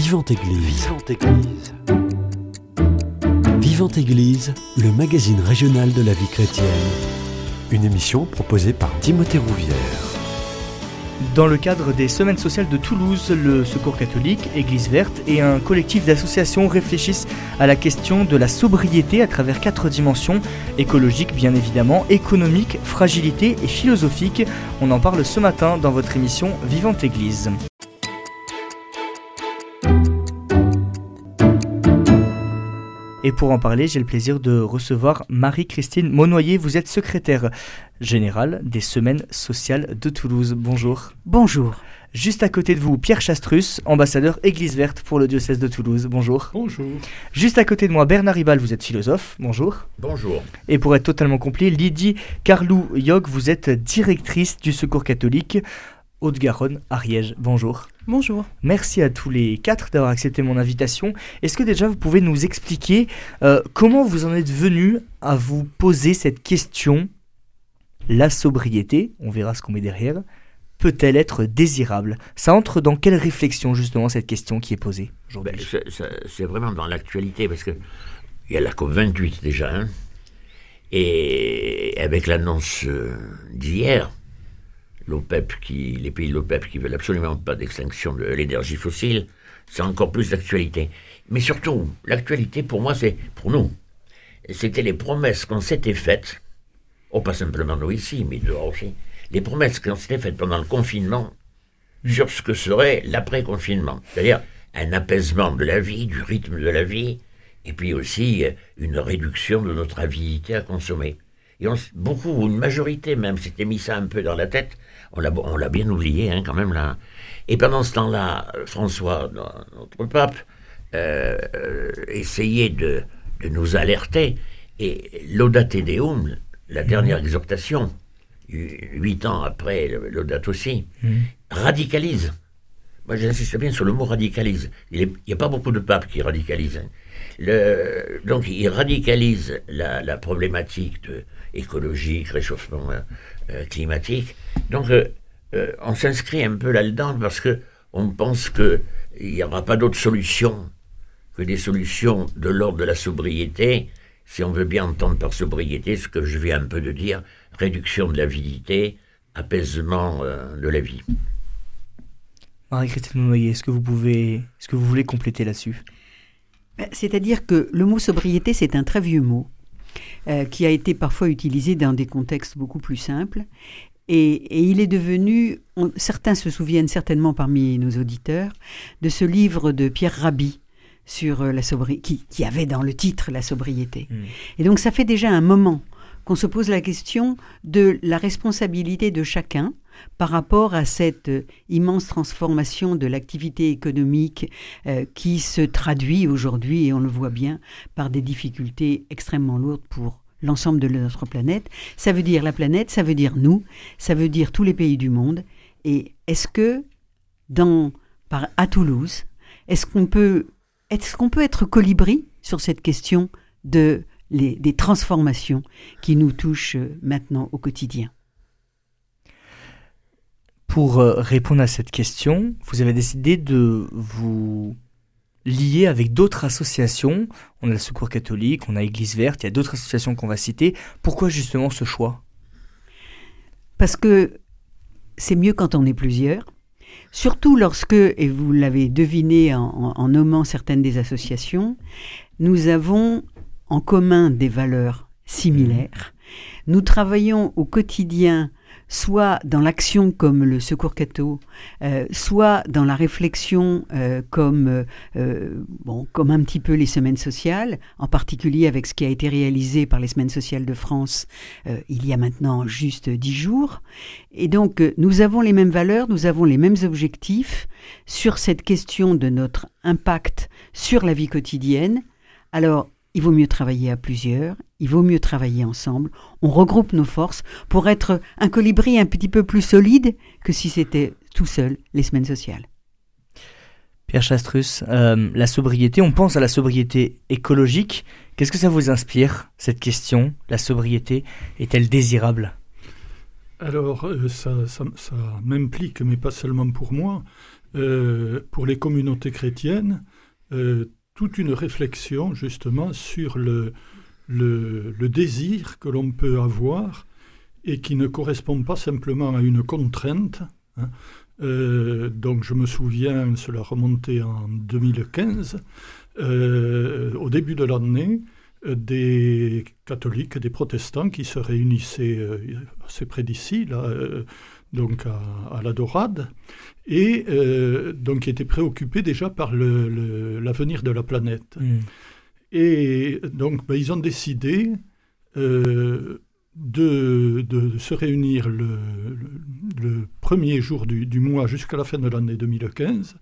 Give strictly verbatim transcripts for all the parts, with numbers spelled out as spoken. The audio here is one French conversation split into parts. Vivante Église. Vivante Église. Vivante Église, le magazine régional de la vie chrétienne. Une émission proposée par Timothée Rouvière. Dans le cadre des Semaines Sociales de Toulouse, le Secours catholique, Église verte et un collectif d'associations réfléchissent à la question de la sobriété à travers quatre dimensions, écologique bien évidemment, économique, fragilité et philosophique. On en parle ce matin dans votre émission Vivante Église. Et pour en parler, j'ai le plaisir de recevoir Marie-Christine Monnoyer. Vous êtes secrétaire générale des Semaines Sociales de Toulouse. Bonjour. Bonjour. Juste à côté de vous, Pierre Chastrusse, ambassadeur Église verte pour le diocèse de Toulouse. Bonjour. Bonjour. Juste à côté de moi, Bernard Ibal, vous êtes philosophe. Bonjour. Bonjour. Et pour être totalement complet, Lydie Carloux-Yog, vous êtes directrice du Secours catholique Haute-Garonne, Ariège. Bonjour. Bonjour. Merci à tous les quatre d'avoir accepté mon invitation. Est-ce que déjà vous pouvez nous expliquer euh, comment vous en êtes venus à vous poser cette question ? La sobriété, on verra ce qu'on met derrière, peut-elle être désirable ? Ça entre dans quelle réflexion justement cette question qui est posée aujourd'hui ? ben, c'est, c'est, c'est vraiment dans l'actualité parce qu'il y a la C O P vingt-huit déjà. Hein, et avec l'annonce d'hier, l'OPEP qui, les pays de l'OPEP qui veulent absolument pas d'extinction de l'énergie fossile, c'est encore plus d'actualité. Mais surtout, l'actualité pour moi, c'est pour nous. C'était les promesses qu'on s'était faites, oh pas simplement nous ici, mais dehors aussi, les promesses qu'on s'était faites pendant le confinement sur ce que serait l'après-confinement. C'est-à-dire un apaisement de la vie, du rythme de la vie, et puis aussi une réduction de notre avidité à consommer. Et on, beaucoup, une majorité même, s'était mis ça un peu dans la tête. On l'a, on l'a bien oublié, hein, quand même, là. Et pendant ce temps-là, François, notre pape, euh, essayait de, de nous alerter. Et Laudate Deum, la dernière exhortation, huit ans après Laudato Si', mm. radicalise. Moi, j'insiste bien sur le mot radicalise. Il n'y a pas beaucoup de papes qui radicalisent. Le, donc, il radicalise la, la problématique de écologique, réchauffement euh, euh, climatique. Donc, euh, euh, on s'inscrit un peu là-dedans parce que on pense que il n'y aura pas d'autre solution que des solutions de l'ordre de la sobriété, si on veut bien entendre par sobriété ce que je viens un peu de dire, réduction de l'avidité, apaisement euh, de la vie. Marie-Christine Monnoyer, est-ce que vous pouvez, est-ce que vous voulez compléter là-dessus ? C'est-à-dire que le mot sobriété, c'est un très vieux mot. Euh, qui a été parfois utilisé dans des contextes beaucoup plus simples. Et, et il est devenu, on, certains se souviennent certainement parmi nos auditeurs, de ce livre de Pierre Rabhi, sur la sobri- qui, qui avait dans le titre la sobriété. Mmh. Et donc ça fait déjà un moment qu'on se pose la question de la responsabilité de chacun par rapport à cette immense transformation de l'activité économique euh, qui se traduit aujourd'hui, et on le voit bien, par des difficultés extrêmement lourdes pour l'ensemble de notre planète. Ça veut dire la planète, ça veut dire nous, ça veut dire tous les pays du monde. Et est-ce que, dans, par, à Toulouse, est-ce qu'on peut, est-ce qu'on peut être colibri sur cette question de Les, des transformations qui nous touchent maintenant au quotidien. Pour répondre à cette question, vous avez décidé de vous lier avec d'autres associations. On a le Secours catholique, on a Église verte, il y a d'autres associations qu'on va citer. Pourquoi justement ce choix ? Parce que c'est mieux quand on est plusieurs. Surtout lorsque, et vous l'avez deviné en, en, en nommant certaines des associations, nous avons en commun des valeurs similaires. Nous travaillons au quotidien, soit dans l'action comme le Secours Catho, euh, soit dans la réflexion euh, comme, euh, bon, comme un petit peu les Semaines Sociales, en particulier avec ce qui a été réalisé par les Semaines Sociales de France euh, il y a maintenant juste dix jours. Et donc, euh, nous avons les mêmes valeurs, nous avons les mêmes objectifs sur cette question de notre impact sur la vie quotidienne. Alors, il vaut mieux travailler à plusieurs, il vaut mieux travailler ensemble. On regroupe nos forces pour être un colibri un petit peu plus solide que si c'était tout seul les Semaines Sociales. Pierre Chastrusse, euh, la sobriété, on pense à la sobriété écologique. Qu'est-ce que ça vous inspire, cette question ? La sobriété est-elle désirable ? Alors, ça, ça, ça m'implique, mais pas seulement pour moi, euh, pour les communautés chrétiennes, euh, toute une réflexion justement sur le, le, le désir que l'on peut avoir et qui ne correspond pas simplement à une contrainte. Hein. Euh, donc je me souviens, cela remontait en deux mille quinze, euh, au début de l'année, des catholiques, des protestants qui se réunissaient euh, assez près d'ici, là, euh, donc à, à la Dorade, et euh, donc qui étaient préoccupés déjà par le, le, l'avenir de la planète. Mmh. Et donc bah, ils ont décidé euh, de, de se réunir le, le, le premier jour du, du mois jusqu'à la fin de l'année deux mille quinze,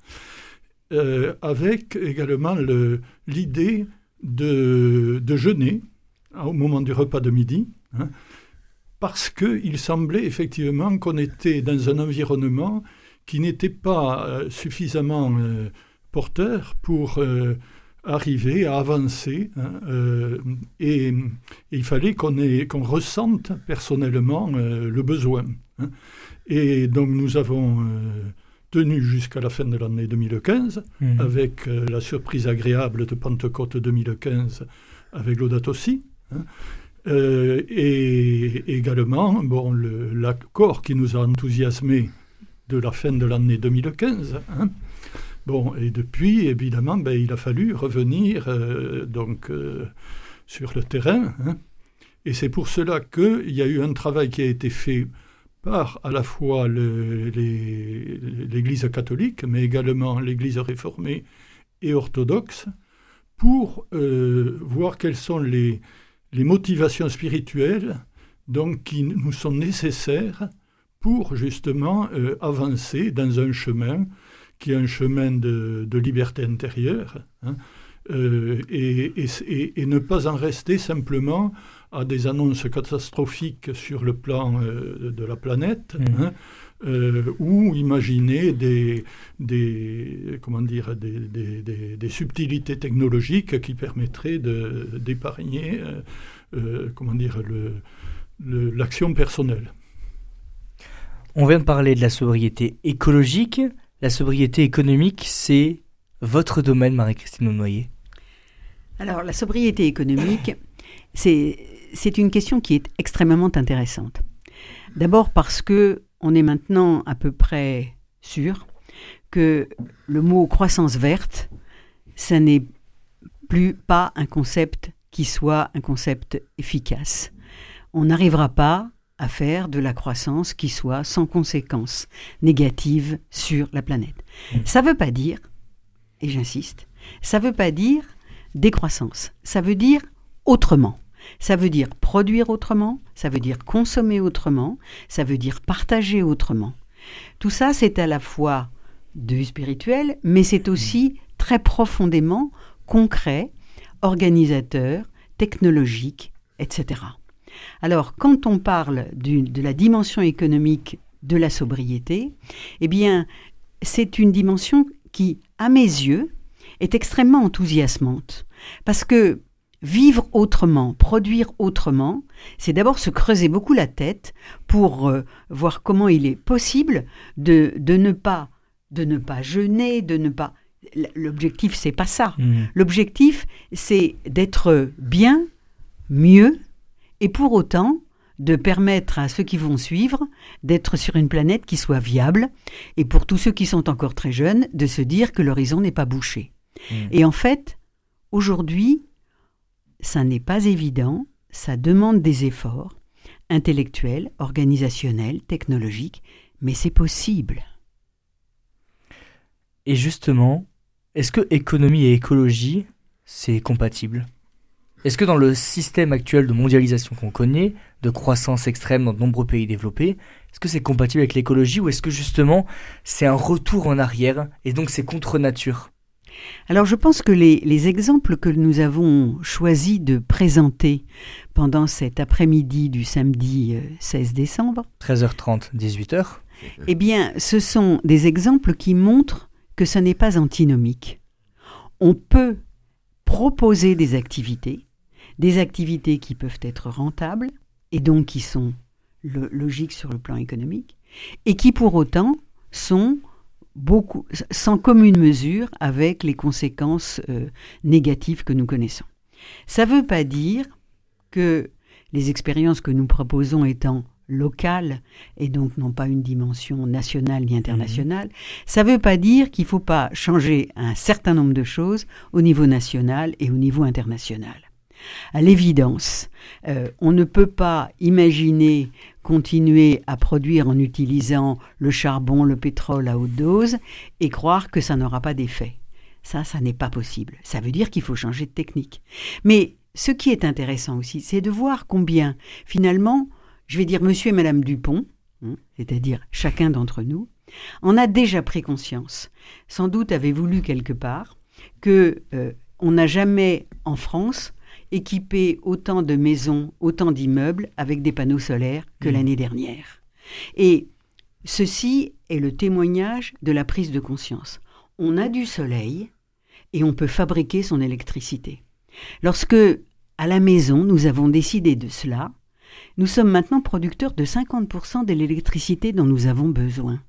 euh, avec également le, l'idée De, de jeûner au moment du repas de midi, hein, parce qu'il semblait effectivement qu'on était dans un environnement qui n'était pas euh, suffisamment euh, porteur pour euh, arriver à avancer. Hein, euh, et, et il fallait qu'on ait, qu'on ressente personnellement euh, le besoin. Hein. Et donc nous avons... Euh, tenu jusqu'à la fin de l'année deux mille quinze, mmh. avec euh, la surprise agréable de Pentecôte deux mille quinze, avec Laudato Si', hein, euh, et également bon, le, l'accord qui nous a enthousiasmés de la fin de l'année deux mille quinze. Hein. Bon, et depuis, évidemment, ben, il a fallu revenir euh, donc, euh, sur le terrain. Hein, et c'est pour cela qu'il y a eu un travail qui a été fait par à la fois le, les, l'Église catholique, mais également l'Église réformée et orthodoxe, pour euh, voir quelles sont les, les motivations spirituelles donc, qui nous sont nécessaires pour justement euh, avancer dans un chemin qui est un chemin de, de liberté intérieure, hein, euh, et, et, et, et ne pas en rester simplement à des annonces catastrophiques sur le plan euh, de la planète, mmh. hein, euh, ou imaginer des, des, comment dire, des, des, des, des subtilités technologiques qui permettraient de, d'épargner euh, euh, comment dire, le, le, l'action personnelle. On vient de parler de la sobriété écologique. La sobriété économique, c'est votre domaine, Marie-Christine Monnoyer. Alors, la sobriété économique... C'est, c'est une question qui est extrêmement intéressante. D'abord parce que on est maintenant à peu près sûr que le mot croissance verte, ça n'est plus pas un concept qui soit un concept efficace. On n'arrivera pas à faire de la croissance qui soit sans conséquences négatives sur la planète. Ça ne veut pas dire, et j'insiste, ça ne veut pas dire décroissance. Ça veut dire autrement. Ça veut dire produire autrement, ça veut dire consommer autrement, ça veut dire partager autrement. Tout ça, c'est à la fois du spirituel, mais c'est aussi très profondément concret, organisateur, technologique, et cetera. Alors, quand on parle du, de la dimension économique de la sobriété, eh bien, c'est une dimension qui, à mes yeux, est extrêmement enthousiasmante. Parce que vivre autrement, produire autrement, c'est d'abord se creuser beaucoup la tête pour euh, voir comment il est possible de, de, ne pas, de ne pas jeûner, de ne pas... L'objectif, c'est pas ça. Mmh. L'objectif, c'est d'être bien, mieux, et pour autant de permettre à ceux qui vont suivre d'être sur une planète qui soit viable, et pour tous ceux qui sont encore très jeunes, de se dire que l'horizon n'est pas bouché. Mmh. Et en fait, aujourd'hui, ça n'est pas évident, ça demande des efforts intellectuels, organisationnels, technologiques, mais c'est possible. Et justement, est-ce que économie et écologie, c'est compatible ? Est-ce que dans le système actuel de mondialisation qu'on connaît, de croissance extrême dans de nombreux pays développés, est-ce que c'est compatible avec l'écologie ou est-ce que justement c'est un retour en arrière et donc c'est contre nature ? Alors je pense que les, les exemples que nous avons choisi de présenter pendant cet après-midi du samedi seize décembre... treize heures trente, dix-huit heures... Eh bien, ce sont des exemples qui montrent que ce n'est pas antinomique. On peut proposer des activités, des activités qui peuvent être rentables et donc qui sont le, logiques sur le plan économique, et qui pour autant sont beaucoup, sans commune mesure avec les conséquences euh, négatives que nous connaissons. Ça ne veut pas dire que les expériences que nous proposons étant locales et donc n'ont pas une dimension nationale ni internationale, mmh. ça ne veut pas dire qu'il ne faut pas changer un certain nombre de choses au niveau national et au niveau international. À l'évidence, euh, on ne peut pas imaginer continuer à produire en utilisant le charbon, le pétrole à haute dose et croire que ça n'aura pas d'effet. Ça, ça n'est pas possible. Ça veut dire qu'il faut changer de technique. Mais ce qui est intéressant aussi, c'est de voir combien, finalement, je vais dire monsieur et madame Dupont, hein, c'est-à-dire chacun d'entre nous, en a déjà pris conscience. Sans doute avez-vous lu quelque part que euh, on n'a jamais, en France, équipé autant de maisons, autant d'immeubles avec des panneaux solaires que mmh. l'année dernière. Et ceci est le témoignage de la prise de conscience. On a du soleil et on peut fabriquer son électricité. Lorsque, à la maison, nous avons décidé de cela, nous sommes maintenant producteurs de cinquante pour cent de l'électricité dont nous avons besoin.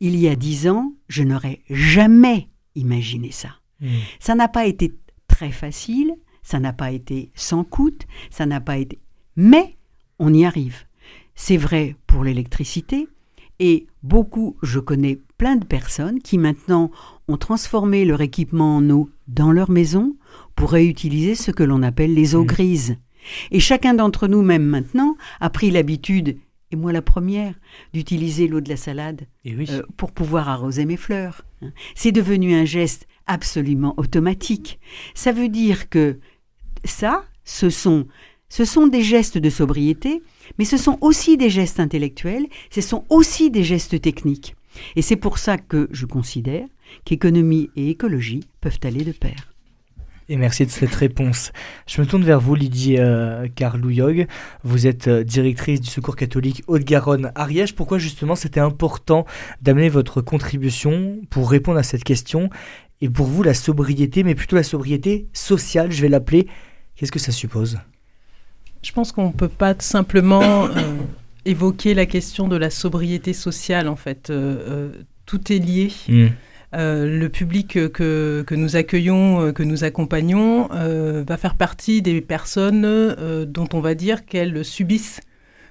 Il y a dix ans, je n'aurais jamais imaginé ça. Mmh. Ça n'a pas été très facile, ça n'a pas été sans coût, ça n'a pas été... Mais on y arrive. C'est vrai pour l'électricité et beaucoup, je connais plein de personnes qui maintenant ont transformé leur équipement en eau dans leur maison pour réutiliser ce que l'on appelle les eaux grises. Et chacun d'entre nous, même maintenant, a pris l'habitude, et moi la première, d'utiliser l'eau de la salade et oui. euh, pour pouvoir arroser mes fleurs. C'est devenu un geste absolument automatique. Ça veut dire que ça, ce sont, ce sont des gestes de sobriété, mais ce sont aussi des gestes intellectuels, ce sont aussi des gestes techniques. Et c'est pour ça que je considère qu'économie et écologie peuvent aller de pair. Et merci de cette réponse. Je me tourne vers vous, Lydie euh, Carloux-Yog. Vous êtes euh, directrice du Secours catholique Haute-Garonne Ariège. Pourquoi justement c'était important d'amener votre contribution pour répondre à cette question? Et pour vous, la sobriété, mais plutôt la sobriété sociale, je vais l'appeler, qu'est-ce que ça suppose? Je pense qu'on ne peut pas simplement euh, évoquer la question de la sobriété sociale, en fait. Euh, euh, tout est lié. Mmh. Euh, le public que, que nous accueillons, que nous accompagnons, euh, va faire partie des personnes euh, dont on va dire qu'elles subissent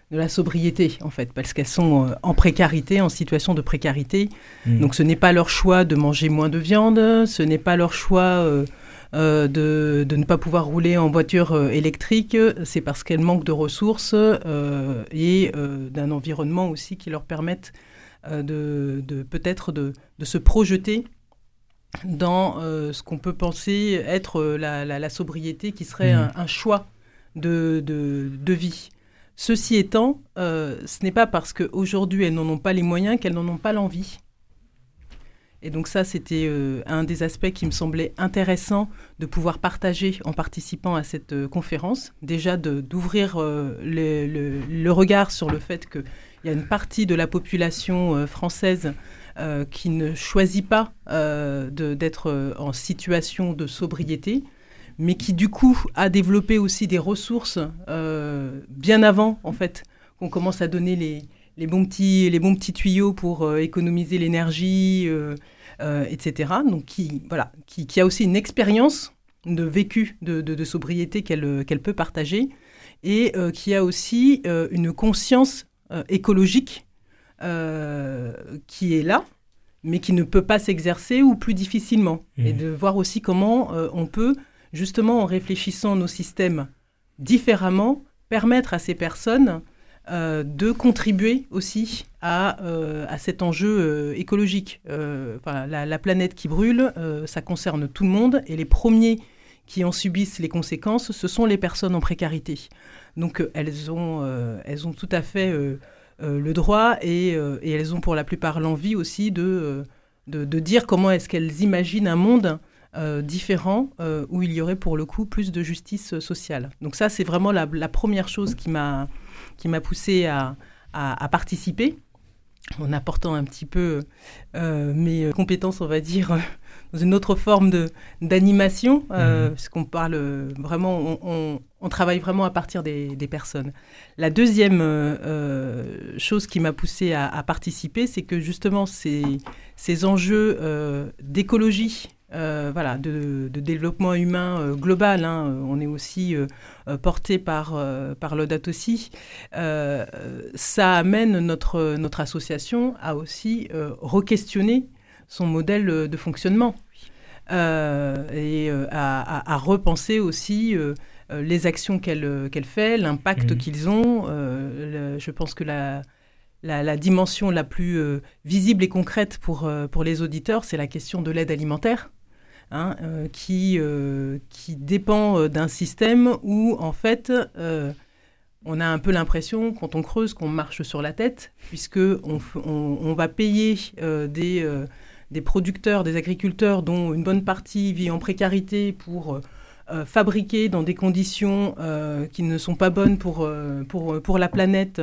de la sobriété, en fait, parce qu'elles sont euh, en précarité, en situation de précarité. Mmh. Donc ce n'est pas leur choix de manger moins de viande, ce n'est pas leur choix euh, euh, de, de ne pas pouvoir rouler en voiture euh, électrique, c'est parce qu'elles manquent de ressources euh, et euh, d'un environnement aussi qui leur permette de, de peut-être de, de se projeter dans euh, ce qu'on peut penser être la, la, la sobriété qui serait mmh. un, un choix de, de, de vie. Ceci étant, euh, ce n'est pas parce qu'aujourd'hui elles n'en ont pas les moyens qu'elles n'en ont pas l'envie. Et donc ça, c'était euh, un des aspects qui me semblait intéressant de pouvoir partager en participant à cette euh, conférence. Déjà de, d'ouvrir euh, le, le, le regard sur le fait que il y a une partie de la population euh, française euh, qui ne choisit pas euh, de, d'être euh, en situation de sobriété, mais qui du coup a développé aussi des ressources euh, bien avant, en fait, qu'on commence à donner les, les, bons, petits, les bons petits tuyaux pour euh, économiser l'énergie, euh, euh, et cetera. Donc qui, voilà, qui, qui a aussi une expérience de vécu de, de, de sobriété qu'elle, qu'elle peut partager et euh, qui a aussi euh, une conscience Euh, écologique euh, qui est là, mais qui ne peut pas s'exercer ou plus difficilement. Mmh. Et de voir aussi comment euh, on peut, justement, en réfléchissant nos systèmes différemment, permettre à ces personnes euh, de contribuer aussi à, euh, à cet enjeu euh, écologique. Euh, enfin, la, la planète qui brûle, euh, ça concerne tout le monde, et les premiers qui en subissent les conséquences, ce sont les personnes en précarité. Donc euh, elles, ont, euh, elles ont tout à fait euh, euh, le droit et, euh, et elles ont pour la plupart l'envie aussi de, euh, de, de dire comment est-ce qu'elles imaginent un monde euh, différent euh, où il y aurait pour le coup plus de justice euh, sociale. Donc ça, c'est vraiment la, la première chose qui m'a, qui m'a poussée à, à, à participer, en apportant un petit peu euh, mes compétences, on va dire, dans une autre forme de, d'animation, euh, mmh. puisqu'on parle vraiment... On, on, On travaille vraiment à partir des, des personnes. La deuxième euh, chose qui m'a poussée à, à participer, c'est que justement ces, ces enjeux euh, d'écologie, euh, voilà, de, de développement humain euh, global, hein, on est aussi euh, porté par, euh, par Laudato Si', euh, ça amène notre, notre association à aussi euh, re-questionner son modèle de fonctionnement euh, et euh, à, à, à repenser aussi euh, les actions qu'elle, qu'elle fait, l'impact mmh. qu'ils ont. Euh, le, je pense que la, la, la dimension la plus euh, visible et concrète pour, euh, pour les auditeurs, c'est la question de l'aide alimentaire, hein, euh, qui, euh, qui dépend d'un système où, en fait, euh, on a un peu l'impression, quand on creuse, qu'on marche sur la tête, puisqu'on on, on va payer euh, des, euh, des producteurs, des agriculteurs, dont une bonne partie vit en précarité pour... Euh, Euh, fabriqués dans des conditions euh, qui ne sont pas bonnes pour, euh, pour, pour la planète,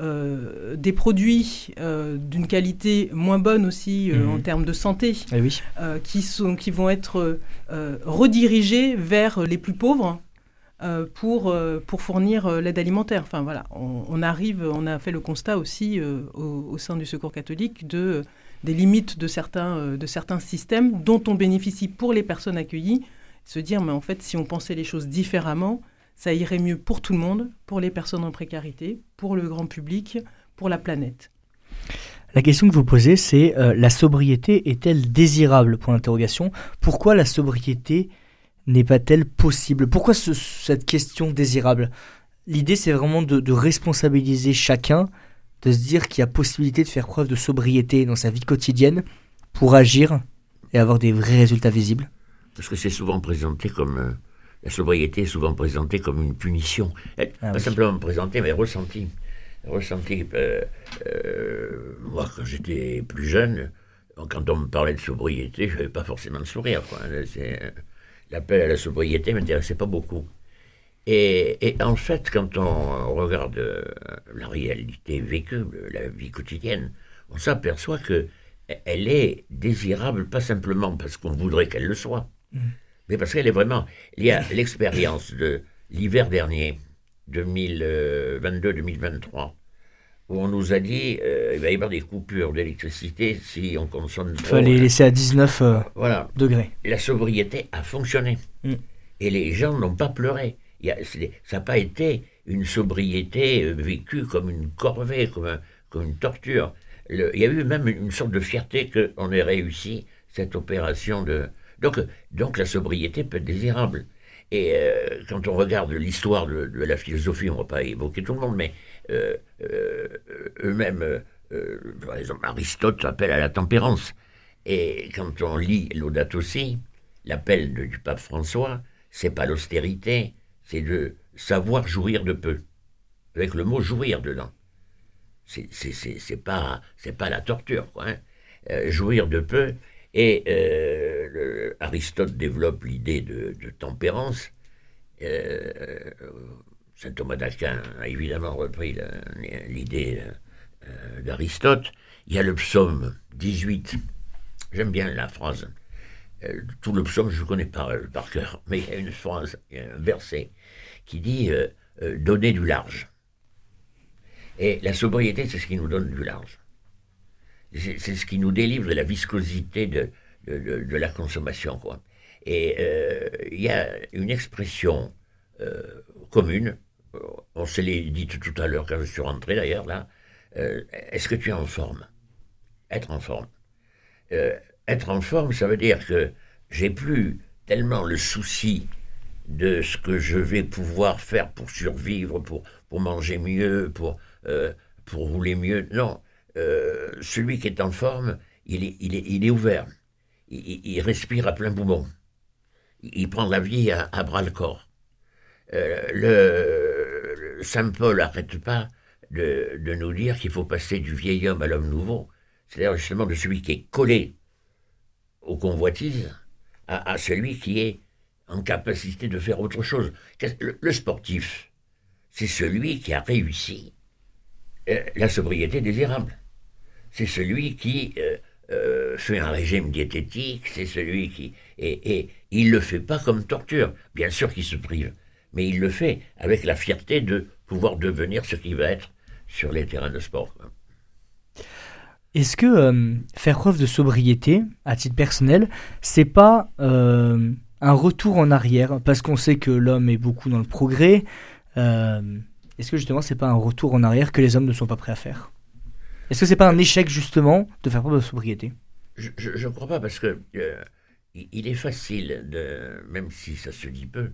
euh, des produits euh, d'une qualité moins bonne aussi euh, mmh. en termes de santé, eh oui. euh, qui, sont, qui vont être euh, redirigés vers les plus pauvres euh, pour, euh, pour fournir euh, l'aide alimentaire. Enfin voilà, on, on arrive, on a fait le constat aussi euh, au, au sein du Secours catholique de, des limites de certains, euh, de certains systèmes dont on bénéficie pour les personnes accueillies. Se dire, mais en fait, si on pensait les choses différemment, ça irait mieux pour tout le monde, pour les personnes en précarité, pour le grand public, pour la planète. La question que vous posez, c'est euh, la sobriété est-elle désirable ? Point d'interrogation. Pourquoi la sobriété n'est pas-t-elle possible ? Pourquoi ce, cette question désirable ? L'idée, c'est vraiment de, de responsabiliser chacun, de se dire qu'il y a possibilité de faire preuve de sobriété dans sa vie quotidienne pour agir et avoir des vrais résultats visibles. Parce que c'est souvent présenté comme... Euh, la sobriété est souvent présentée comme une punition. Elle, ah, pas oui. simplement présentée, mais ressentie. Ressentie. Euh, euh, moi, quand j'étais plus jeune, quand on me parlait de sobriété, je n'avais pas forcément de sourire. Quoi. C'est, euh, l'appel à la sobriété ne m'intéressait pas beaucoup. Et, et en fait, quand on regarde euh, la réalité vécue, la vie quotidienne, on s'aperçoit que elle est désirable, pas simplement parce qu'on voudrait qu'elle le soit, mais parce qu'elle est vraiment... Il y a l'expérience de l'hiver dernier, vingt vingt-deux vingt vingt-trois, où on nous a dit euh, il va y avoir des coupures d'électricité si on consomme trop. Il fallait les laisser à dix-neuf euh, voilà. degrés. La sobriété a fonctionné. Mm. Et les gens n'ont pas pleuré. Il y a, ça n'a pas été une sobriété vécue comme une corvée, comme, un, comme une torture. Le, il y a eu même une sorte de fierté qu'on ait réussi cette opération de... Donc, donc la sobriété peut être désirable. Et euh, quand on regarde l'histoire de, de la philosophie, on ne va pas évoquer tout le monde, mais euh, euh, eux-mêmes, euh, euh, par exemple, Aristote appelle à la tempérance. Et quand on lit Laudato Si', l'appel de, du pape François, c'est pas l'austérité, c'est de savoir jouir de peu, avec le mot « jouir » dedans. C'est, c'est, c'est, c'est, pas, c'est pas la torture, quoi, hein. Euh, jouir de peu. Et euh, le, Aristote développe l'idée de, de tempérance. Euh, Saint Thomas d'Aquin a évidemment repris la, l'idée euh, d'Aristote. Il y a le psaume dix-huit. J'aime bien la phrase. Euh, tout le psaume, je ne connais pas euh, par cœur, mais il y a une phrase, un verset qui dit euh, euh, « Donner du large ». Et la sobriété, c'est ce qui nous donne du large. C'est, c'est ce qui nous délivre de la viscosité de, de, de, de la consommation, quoi. Et euh, y a une expression euh, commune, on se l'est dite tout à l'heure quand je suis rentré d'ailleurs, là. Euh, est-ce que tu es en forme ? Être en forme. Euh, être en forme, ça veut dire que j'ai plus tellement le souci de ce que je vais pouvoir faire pour survivre, pour, pour manger mieux, pour... Euh, pour rouler mieux. Non, euh, celui qui est en forme, il est, il est, il est ouvert. Il, il respire à plein poumon. Il, il prend la vie à, à bras-le-corps. Euh, le, le Saint Paul n'arrête pas de, de nous dire qu'il faut passer du vieil homme à l'homme nouveau. C'est-à-dire justement de celui qui est collé aux convoitises à, à celui qui est en capacité de faire autre chose. Le, le sportif, c'est celui qui a réussi la sobriété désirable. C'est celui qui euh, euh, fait un régime diététique, c'est celui qui... Et, et il ne le fait pas comme torture. Bien sûr qu'il se prive, mais il le fait avec la fierté de pouvoir devenir ce qu'il va être sur les terrains de sport. Est-ce que euh, faire preuve de sobriété, à titre personnel, c'est pas euh, un retour en arrière? Parce qu'on sait que l'homme est beaucoup dans le progrès. Euh, est-ce que justement, c'est pas un retour en arrière que les hommes ne sont pas prêts à faire? Est-ce que c'est pas un échec, justement, de faire preuve de sobriété? Je ne crois pas, parce que euh, il est facile, de, même si ça se dit peu,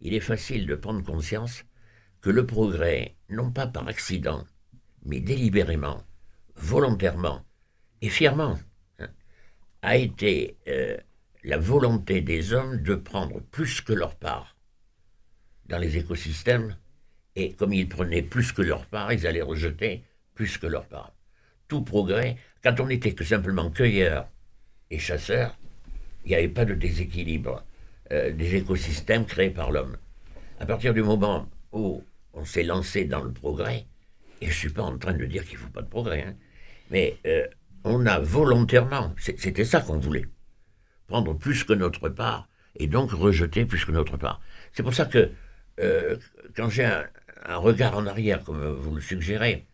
il est facile de prendre conscience que le progrès, non pas par accident, mais délibérément, volontairement et fièrement, hein, a été euh, la volonté des hommes de prendre plus que leur part dans les écosystèmes, et comme ils prenaient plus que leur part, ils allaient rejeter plus que leur part. Tout progrès, quand on n'était que simplement cueilleurs et chasseurs, il n'y avait pas de déséquilibre euh, des écosystèmes créés par l'homme. À partir du moment où on s'est lancé dans le progrès, et je ne suis pas en train de dire qu'il ne faut pas de progrès, hein, mais euh, on a volontairement, c'était ça qu'on voulait, prendre plus que notre part, et donc rejeter plus que notre part. C'est pour ça que, euh, quand j'ai un, un regard en arrière, comme vous le suggérez,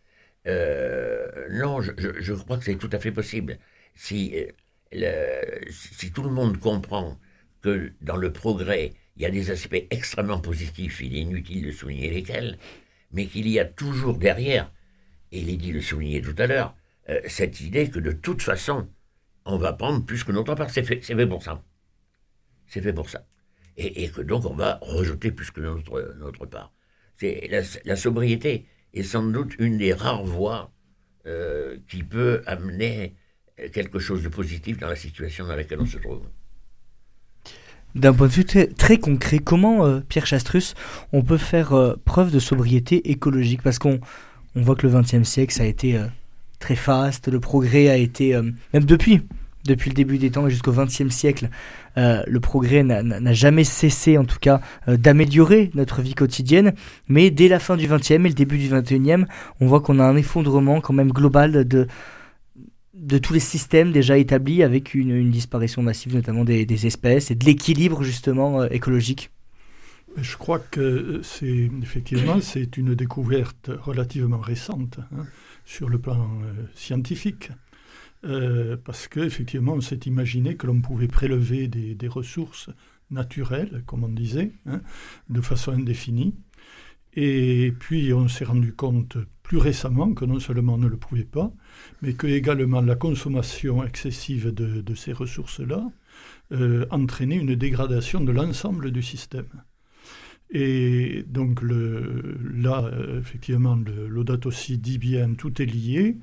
euh, non, je, je, je crois que c'est tout à fait possible. Si, euh, le, si tout le monde comprend que dans le progrès, il y a des aspects extrêmement positifs, il est inutile de souligner lesquels, mais qu'il y a toujours derrière, et Lydie le soulignait tout à l'heure, euh, cette idée que de toute façon, on va prendre plus que notre part. C'est fait, c'est fait pour ça. C'est fait pour ça. Et, et que donc on va rejeter plus que notre, notre part. C'est, la, la sobriété est sans doute une des rares voies euh, qui peut amener quelque chose de positif dans la situation dans laquelle on se trouve. D'un point de vue très, très concret, comment, euh, Pierre Chastrusse, on peut faire euh, preuve de sobriété écologique? Parce qu'on on voit que le XXe siècle, ça a été euh, très faste, le progrès a été, euh, même depuis, depuis le début des temps jusqu'au XXe siècle, euh, le progrès n'a, n'a jamais cessé, en tout cas, euh, d'améliorer notre vie quotidienne. Mais dès la fin du XXe et le début du XXIe, on voit qu'on a un effondrement quand même global de... de tous les systèmes déjà établis, avec une, une disparition massive notamment des, des espèces et de l'équilibre justement euh, écologique. Je crois que c'est effectivement c'est une découverte relativement récente, hein, sur le plan euh, scientifique, euh, parce que effectivement on s'est imaginé que l'on pouvait prélever des, des ressources naturelles, comme on disait, hein, de façon indéfinie, et puis on s'est rendu compte plus récemment que non seulement on ne le pouvait pas, mais que également la consommation excessive de, de ces ressources-là euh, entraînait une dégradation de l'ensemble du système. Et donc le, là, effectivement, le, Laudato Si' dit bien « tout est lié »,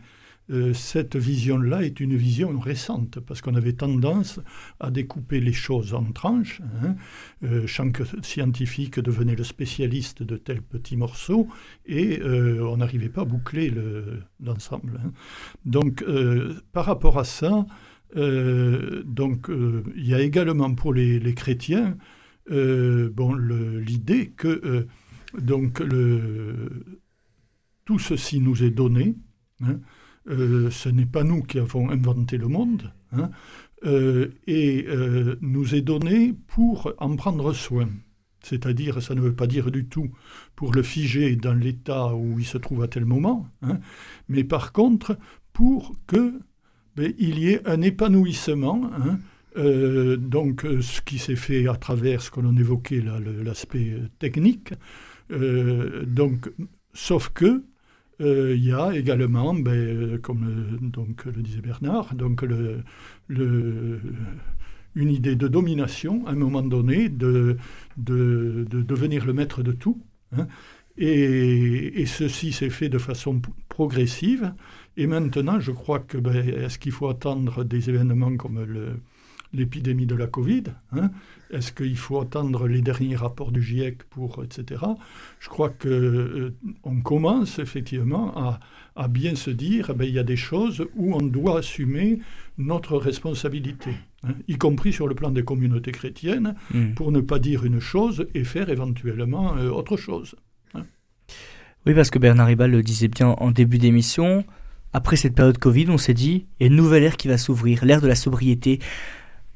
euh, cette vision-là est une vision récente, parce qu'on avait tendance à découper les choses en tranches, hein. Euh, chaque scientifique devenait le spécialiste de tels petits morceaux, et euh, on n'arrivait pas à boucler le, l'ensemble, hein. Donc, euh, par rapport à ça, euh, donc, euh, y a également pour les, les chrétiens euh, bon, le, l'idée que euh, donc, le, tout ceci nous est donné, hein. Euh, ce n'est pas nous qui avons inventé le monde, hein, euh, et euh, nous est donné pour en prendre soin. C'est-à-dire, ça ne veut pas dire du tout pour le figer dans l'état où il se trouve à tel moment, hein, mais par contre, pour que, ben, il y ait un épanouissement, hein, euh, donc ce qui s'est fait à travers ce que l'on évoquait, là, le, l'aspect technique, euh, donc, sauf que, il euh, y a également, ben, euh, comme euh, donc, le disait Bernard, donc le, le, une idée de domination, à un moment donné, de, de, de devenir le maître de tout, hein. Et, et ceci s'est fait de façon p- progressive. Et maintenant, je crois que, ben, est-ce qu'il faut attendre des événements comme le, l'épidémie de la Covid, hein? Est-ce qu'il faut attendre les derniers rapports du GIEC pour, et cetera. Je crois qu'on euh, commence effectivement à, à bien se dire, eh bien, il y a des choses où on doit assumer notre responsabilité, hein, y compris sur le plan des communautés chrétiennes, mmh. pour ne pas dire une chose et faire éventuellement euh, autre chose, hein. Oui, parce que Bernard Ibal le disait bien en début d'émission, après cette période Covid, on s'est dit, il y a une nouvelle ère qui va s'ouvrir, l'ère de la sobriété.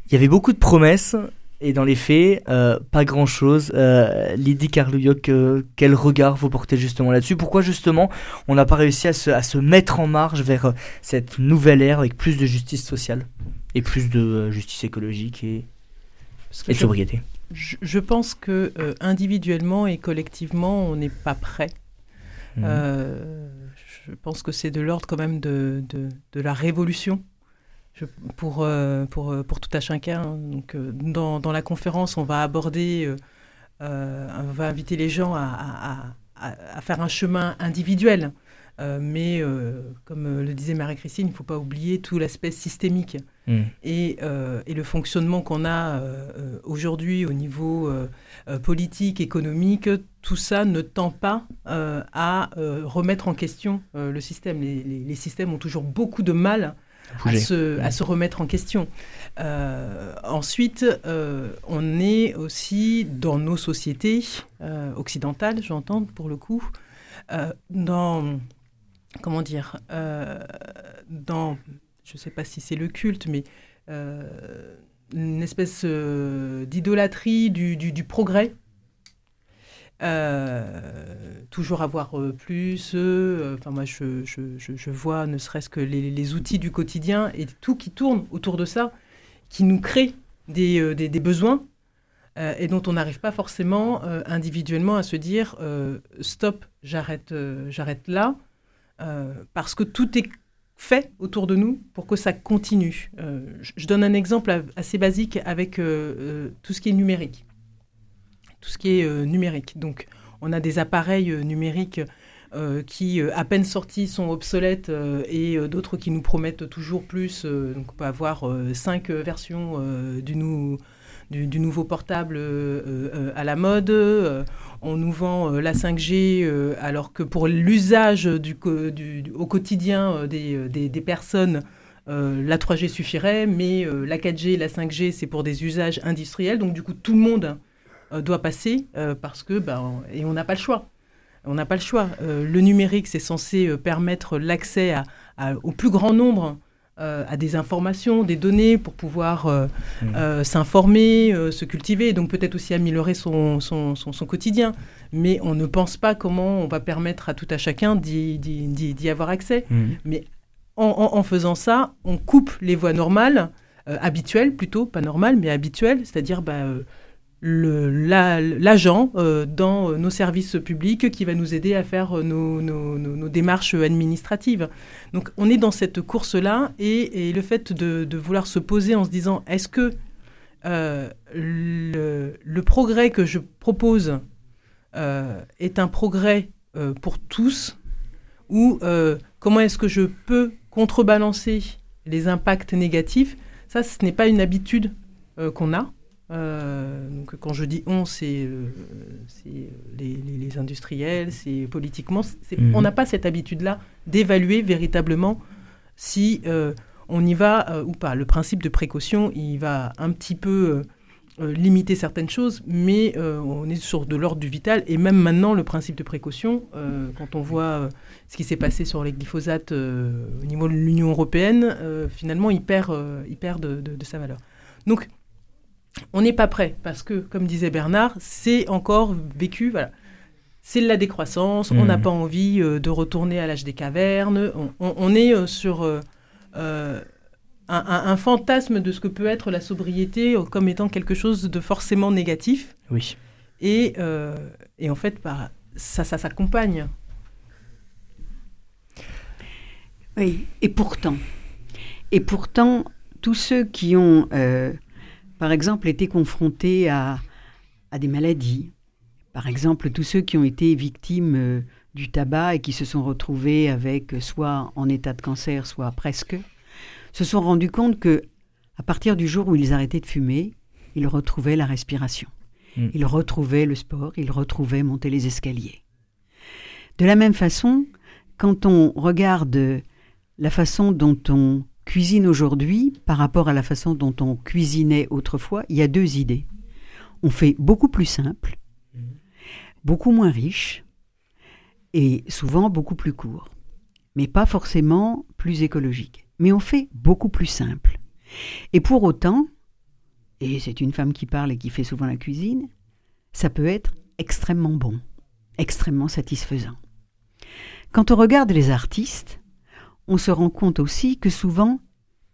Il y avait beaucoup de promesses, Et dans les faits, euh, pas grand-chose. Euh, Lydie Carloux-Yog, euh, quel regard vous portez justement là-dessus? Pourquoi justement on n'a pas réussi à se, à se mettre en marche vers euh, cette nouvelle ère avec plus de justice sociale et plus de euh, justice écologique et, et de sobriété? Je, je pense que euh, individuellement et collectivement, on n'est pas prêt. Mmh. Euh, je pense que c'est de l'ordre quand même de, de, de la révolution. Je, pour, euh, pour, pour tout à chacun. Hein. Donc, euh, dans, dans la conférence, on va aborder, euh, euh, on va inviter les gens à, à, à, à faire un chemin individuel. Euh, mais, euh, comme le disait Marie-Christine, il ne faut pas oublier tout l'aspect systémique. Mmh. Et, euh, et le fonctionnement qu'on a euh, aujourd'hui au niveau euh, politique, économique, tout ça ne tend pas euh, à euh, remettre en question euh, le système. Les, les, les systèmes ont toujours beaucoup de mal À se, à se remettre en question. Euh, ensuite, euh, on est aussi dans nos sociétés euh, occidentales, j'entends pour le coup, euh, dans, comment dire, euh, dans, je ne sais pas si c'est le culte, mais euh, une espèce euh, d'idolâtrie du, du, du progrès. Euh, toujours avoir euh, plus, euh, enfin moi je, je, je, je vois ne serait-ce que les, les outils du quotidien et tout qui tourne autour de ça, qui nous crée des, euh, des, des besoins euh, et dont on n'arrive pas forcément euh, individuellement à se dire euh, stop, j'arrête, euh, j'arrête là, euh, parce que tout est fait autour de nous pour que ça continue. Euh, je, je donne un exemple assez basique avec euh, euh, tout ce qui est numérique. Tout ce qui est euh, numérique. Donc, on a des appareils euh, numériques euh, qui, euh, à peine sortis, sont obsolètes euh, et euh, d'autres qui nous promettent toujours plus. Euh, donc, on peut avoir euh, cinq euh, versions euh, du, nou- du, du nouveau portable euh, euh, à la mode. Euh, on nous vend euh, la cinq G euh, alors que pour l'usage du co- du, du, au quotidien euh, des, des, des personnes, euh, la trois G suffirait, mais euh, la quatre G, la cinq G, c'est pour des usages industriels. Donc, du coup, tout le monde doit passer euh, parce que ben, et on n'a pas le choix. On n'a pas le choix. Euh, le numérique, c'est censé euh, permettre l'accès à, à, au plus grand nombre euh, à des informations, des données pour pouvoir euh, mmh. euh, s'informer, euh, se cultiver, donc peut-être aussi améliorer son, son, son, son quotidien. Mais on ne pense pas comment on va permettre à tout à chacun d'y, d'y, d'y, d'y avoir accès. Mmh. Mais en, en, en faisant ça, on coupe les voies normales, euh, habituelles plutôt, pas normales, mais habituelles, c'est-à-dire... Ben, euh, Le, la, l'agent euh, dans nos services publics qui va nous aider à faire nos, nos, nos, nos démarches administratives. Donc on est dans cette course-là et, et le fait de, de vouloir se poser en se disant est-ce que euh, le, le progrès que je propose euh, est un progrès euh, pour tous ou euh, comment est-ce que je peux contrebalancer les impacts négatifs? Ça, ce n'est pas une habitude euh, qu'on a. Euh, donc quand je dis on, c'est, euh, c'est les, les, les industriels, c'est politiquement, c'est, mmh. on n'a pas cette habitude-là d'évaluer véritablement si euh, on y va euh, ou pas. Le principe de précaution, il va un petit peu euh, limiter certaines choses, mais euh, on est sur de l'ordre du vital. Et même maintenant, le principe de précaution, euh, quand on voit euh, ce qui s'est passé sur les glyphosates euh, au niveau de l'Union européenne, euh, finalement, il perd, euh, il perd de, de, de sa valeur. Donc, on n'est pas prêt parce que, comme disait Bernard, c'est encore vécu, voilà. C'est de la décroissance, mmh. on n'a pas envie euh, de retourner à l'âge des cavernes, on, on, on est euh, sur euh, euh, un, un, un fantasme de ce que peut être la sobriété euh, comme étant quelque chose de forcément négatif. Oui. Et, euh, et en fait, bah, ça, ça s'accompagne. Oui, et pourtant, et pourtant, tous ceux qui ont... Euh, par exemple, étaient confrontés à, à des maladies. Par exemple, tous ceux qui ont été victimes euh, du tabac et qui se sont retrouvés avec soit en état de cancer, soit presque, se sont rendus compte que, à partir du jour où ils arrêtaient de fumer, ils retrouvaient la respiration. Mmh. Ils retrouvaient le sport, ils retrouvaient monter les escaliers. De la même façon, quand on regarde la façon dont on cuisine aujourd'hui, par rapport à la façon dont on cuisinait autrefois, il y a deux idées. On fait beaucoup plus simple, mmh. beaucoup moins riche, et souvent beaucoup plus court, mais pas forcément plus écologique. Mais on fait beaucoup plus simple. Et pour autant, et c'est une femme qui parle et qui fait souvent la cuisine, ça peut être extrêmement bon, extrêmement satisfaisant. Quand on regarde les artistes, on se rend compte aussi que souvent,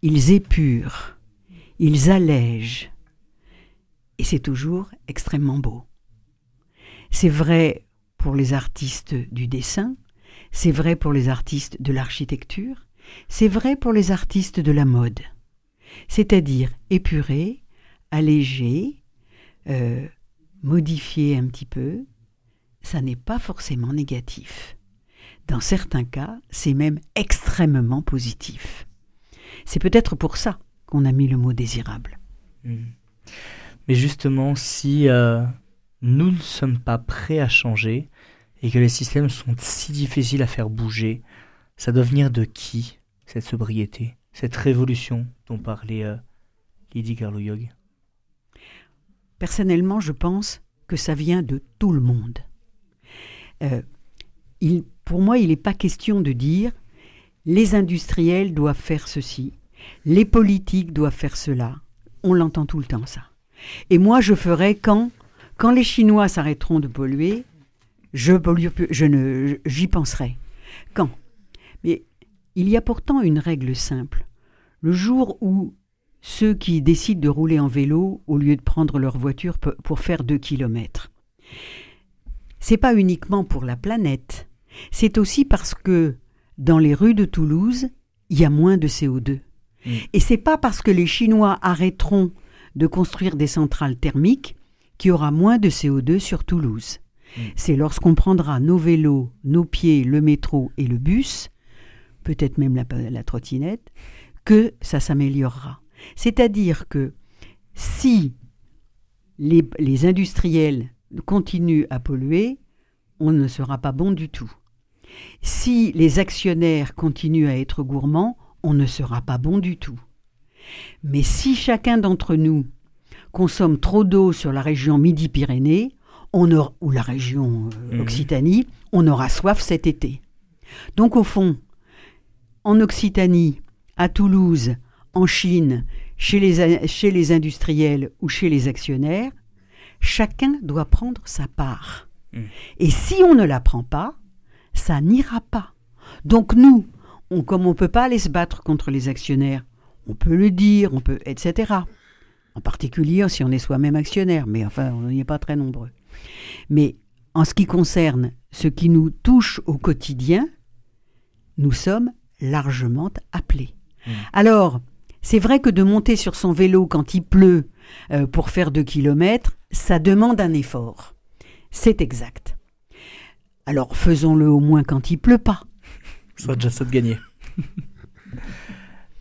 ils épurent, ils allègent, et c'est toujours extrêmement beau. C'est vrai pour les artistes du dessin, c'est vrai pour les artistes de l'architecture, c'est vrai pour les artistes de la mode, c'est-à-dire épurer, alléger, euh, modifier un petit peu, ça n'est pas forcément négatif. Dans certains cas, c'est même extrêmement positif. C'est peut-être pour ça qu'on a mis le mot désirable. Mmh. Mais justement, si euh, nous ne sommes pas prêts à changer et que les systèmes sont si difficiles à faire bouger, ça doit venir de qui, cette sobriété, cette révolution dont parlait euh, Lydie Carloux-Yog? Personnellement, je pense que ça vient de tout le monde. Euh, il Pour moi, il n'est pas question de dire les industriels doivent faire ceci, les politiques doivent faire cela. On l'entend tout le temps, ça. Et moi, je ferai quand, quand les Chinois s'arrêteront de polluer, je, pollue, je ne, j'y penserai. Quand? Mais il y a pourtant une règle simple. Le jour où ceux qui décident de rouler en vélo au lieu de prendre leur voiture pour faire deux kilomètres, c'est pas uniquement pour la planète. C'est aussi parce que dans les rues de Toulouse, il y a moins de C O deux. Mmh. Et ce n'est pas parce que les Chinois arrêteront de construire des centrales thermiques qu'il y aura moins de C O deux sur Toulouse. Mmh. C'est lorsqu'on prendra nos vélos, nos pieds, le métro et le bus, peut-être même la, la trottinette, que ça s'améliorera. C'est-à-dire que si les, les industriels continuent à polluer, on ne sera pas bon du tout. Si les actionnaires continuent à être gourmands, on ne sera pas bon du tout. Mais si chacun d'entre nous consomme trop d'eau sur la région Midi-Pyrénées, on aura, ou la région euh, Occitanie, mmh. on aura soif cet été. Donc au fond, en Occitanie, à Toulouse, en Chine, chez les, chez les industriels ou chez les actionnaires, chacun doit prendre sa part. Et si on ne la prend pas, ça n'ira pas. Donc nous, on, comme on ne peut pas aller se battre contre les actionnaires, on peut le dire, on peut, et cetera. En particulier si on est soi-même actionnaire, mais enfin, on n'y est pas très nombreux. Mais en ce qui concerne ce qui nous touche au quotidien, nous sommes largement appelés. Mmh. Alors, c'est vrai que de monter sur son vélo quand il pleut euh, pour faire deux kilomètres, ça demande un effort. C'est exact. Alors faisons-le au moins quand il ne pleut pas. Ça va déjà ça de gagner.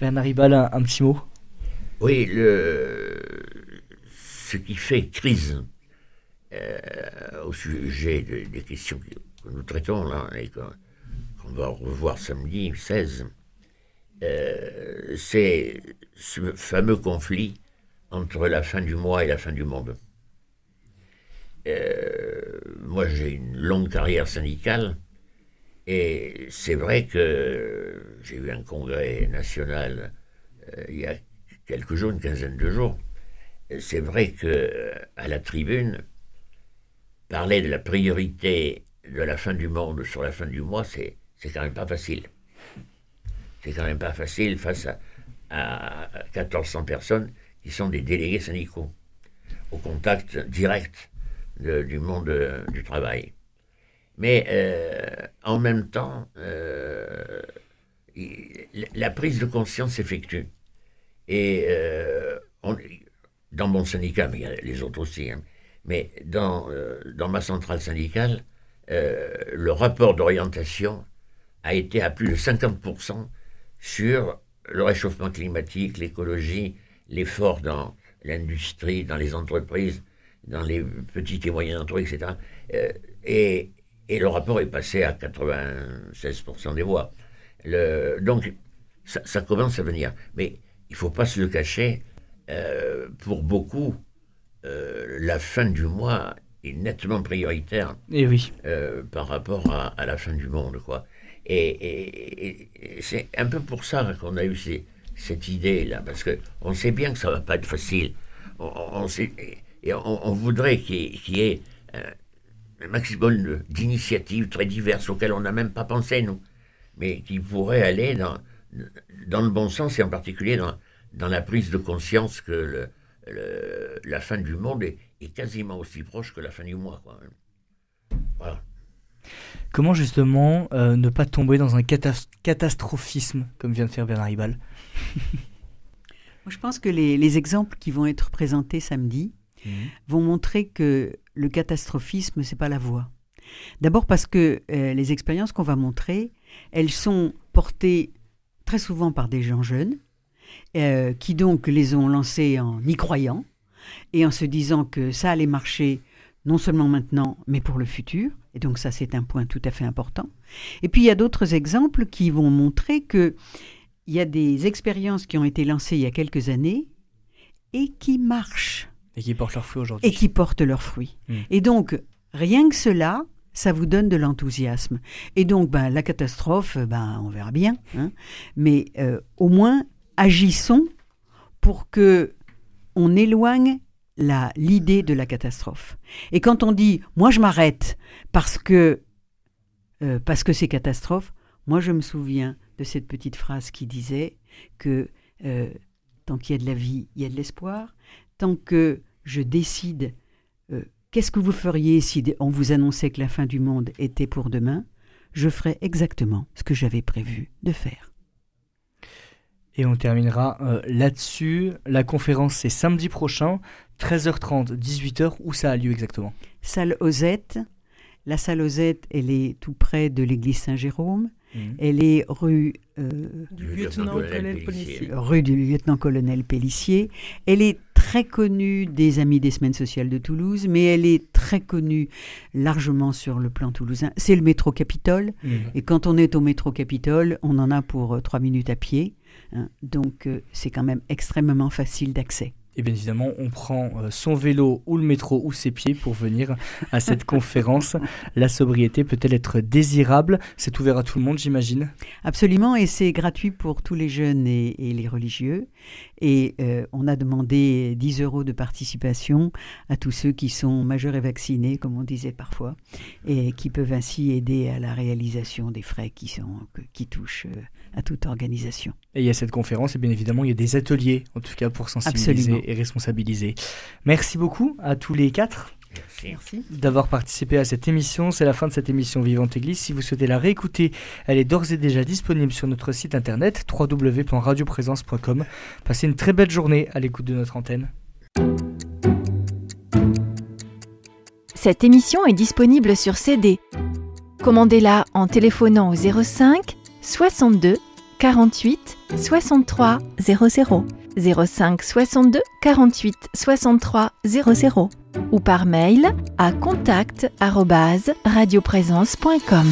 Bernard Ibal, un, un petit mot. Oui, le... ce qui fait crise euh, au sujet de, des questions que nous traitons là, et qu'on, qu'on va revoir samedi seize, euh, c'est ce fameux conflit entre la fin du mois et la fin du monde. Euh, moi, j'ai une longue carrière syndicale et c'est vrai que j'ai eu un congrès national euh, il y a quelques jours, une quinzaine de jours. Et c'est vrai qu'à la tribune, parler de la priorité de la fin du monde sur la fin du mois, c'est, c'est quand même pas facile. C'est quand même pas facile face à, à mille quatre cents personnes qui sont des délégués syndicaux, au contact direct. De, du monde euh, du travail. Mais euh, en même temps, euh, il, la prise de conscience s'effectue. Et euh, on, dans mon syndicat, mais il y a les autres aussi, hein, mais dans, euh, dans ma centrale syndicale, euh, le rapport d'orientation a été à plus de cinquante pour cent sur le réchauffement climatique, l'écologie, l'effort dans l'industrie, dans les entreprises, dans les petites et moyennes entreprises, et cetera. Euh, et, et le rapport est passé à quatre-vingt-seize pour cent des voix. Le, donc, ça, ça commence à venir. Mais il ne faut pas se le cacher, euh, pour beaucoup, euh, la fin du mois est nettement prioritaire et oui. euh, par rapport à, à la fin du monde, quoi. Et, et, et, et c'est un peu pour ça qu'on a eu ces, cette idée-là, parce qu'on sait bien que ça ne va pas être facile. on, on, et on, on voudrait qu'il y ait, qu'il y ait euh, un maximum d'initiatives très diverses auxquelles on n'a même pas pensé, nous, mais qui pourraient aller dans, dans le bon sens, et en particulier dans, dans la prise de conscience que le, le, la fin du monde est, est quasiment aussi proche que la fin du mois, quoi. Voilà. Comment justement euh, ne pas tomber dans un catas- catastrophisme, comme vient de faire Bernard Ibal? Moi, je pense que les, les exemples qui vont être présentés samedi mmh. vont montrer que le catastrophisme, ce n'est pas la voie. D'abord parce que euh, les expériences qu'on va montrer, elles sont portées très souvent par des gens jeunes, euh, qui donc les ont lancées en y croyant, et en se disant que ça allait marcher non seulement maintenant, mais pour le futur. Et donc ça, c'est un point tout à fait important. Et puis il y a d'autres exemples qui vont montrer qu'il y a des expériences qui ont été lancées il y a quelques années et qui marchent. Et qui portent leurs fruits aujourd'hui. Et qui portent leurs fruits. Mmh. Et donc, rien que cela, ça vous donne de l'enthousiasme. Et donc, ben, la catastrophe, ben, on verra bien. Hein. Mais euh, au moins, agissons pour qu'on éloigne La, l'idée de la catastrophe. Et quand on dit « moi je m'arrête parce que, euh, parce que c'est catastrophe », moi je me souviens de cette petite phrase qui disait que euh, tant qu'il y a de la vie, il y a de l'espoir. Tant que je décide euh, qu'est-ce que vous feriez si on vous annonçait que la fin du monde était pour demain, je ferais exactement ce que j'avais prévu de faire. Et on terminera euh, là-dessus. La conférence, c'est samedi prochain, treize heures trente, dix-huit heures. Où ça a lieu exactement ? Salle Ozette. La salle Ozette, elle est tout près de l'église Saint-Jérôme. Mmh. Elle est rue, euh, du lieutenant-colonel Pélissier. rue du lieutenant-colonel Pélissier. Elle est très connue des Amis des Semaines Sociales de Toulouse, mais elle est très connue largement sur le plan toulousain. C'est le métro Capitole. Mmh. Et quand on est au métro Capitole, on en a pour euh, trois minutes à pied. Donc euh, c'est quand même extrêmement facile d'accès. Et bien évidemment, on prend euh, son vélo ou le métro ou ses pieds pour venir à cette conférence. La sobriété peut-elle être désirable? C'est ouvert à tout le monde, j'imagine. Absolument, et c'est gratuit pour tous les jeunes et, et les religieux. Et euh, on a demandé dix euros de participation à tous ceux qui sont majeurs et vaccinés, comme on disait parfois, et qui peuvent ainsi aider à la réalisation des frais qui, sont, qui touchent euh, à toute organisation. Et il y a cette conférence, et bien évidemment, il y a des ateliers, en tout cas, pour sensibiliser. Absolument. Et responsabiliser. Merci beaucoup à tous les quatre. Merci d'avoir participé à cette émission. C'est la fin de cette émission Vivante Église. Si vous souhaitez la réécouter, elle est d'ores et déjà disponible sur notre site internet w w w point radio présence point com. Passez une très belle journée à l'écoute de notre antenne. Cette émission est disponible sur C D. Commandez-la en téléphonant au zéro cinq soixante-deux quarante-huit soixante-trois zéro zéro. zéro cinq soixante-deux quarante-huit soixante-trois zéro zéro ou par mail à contact arobase radio présence point com.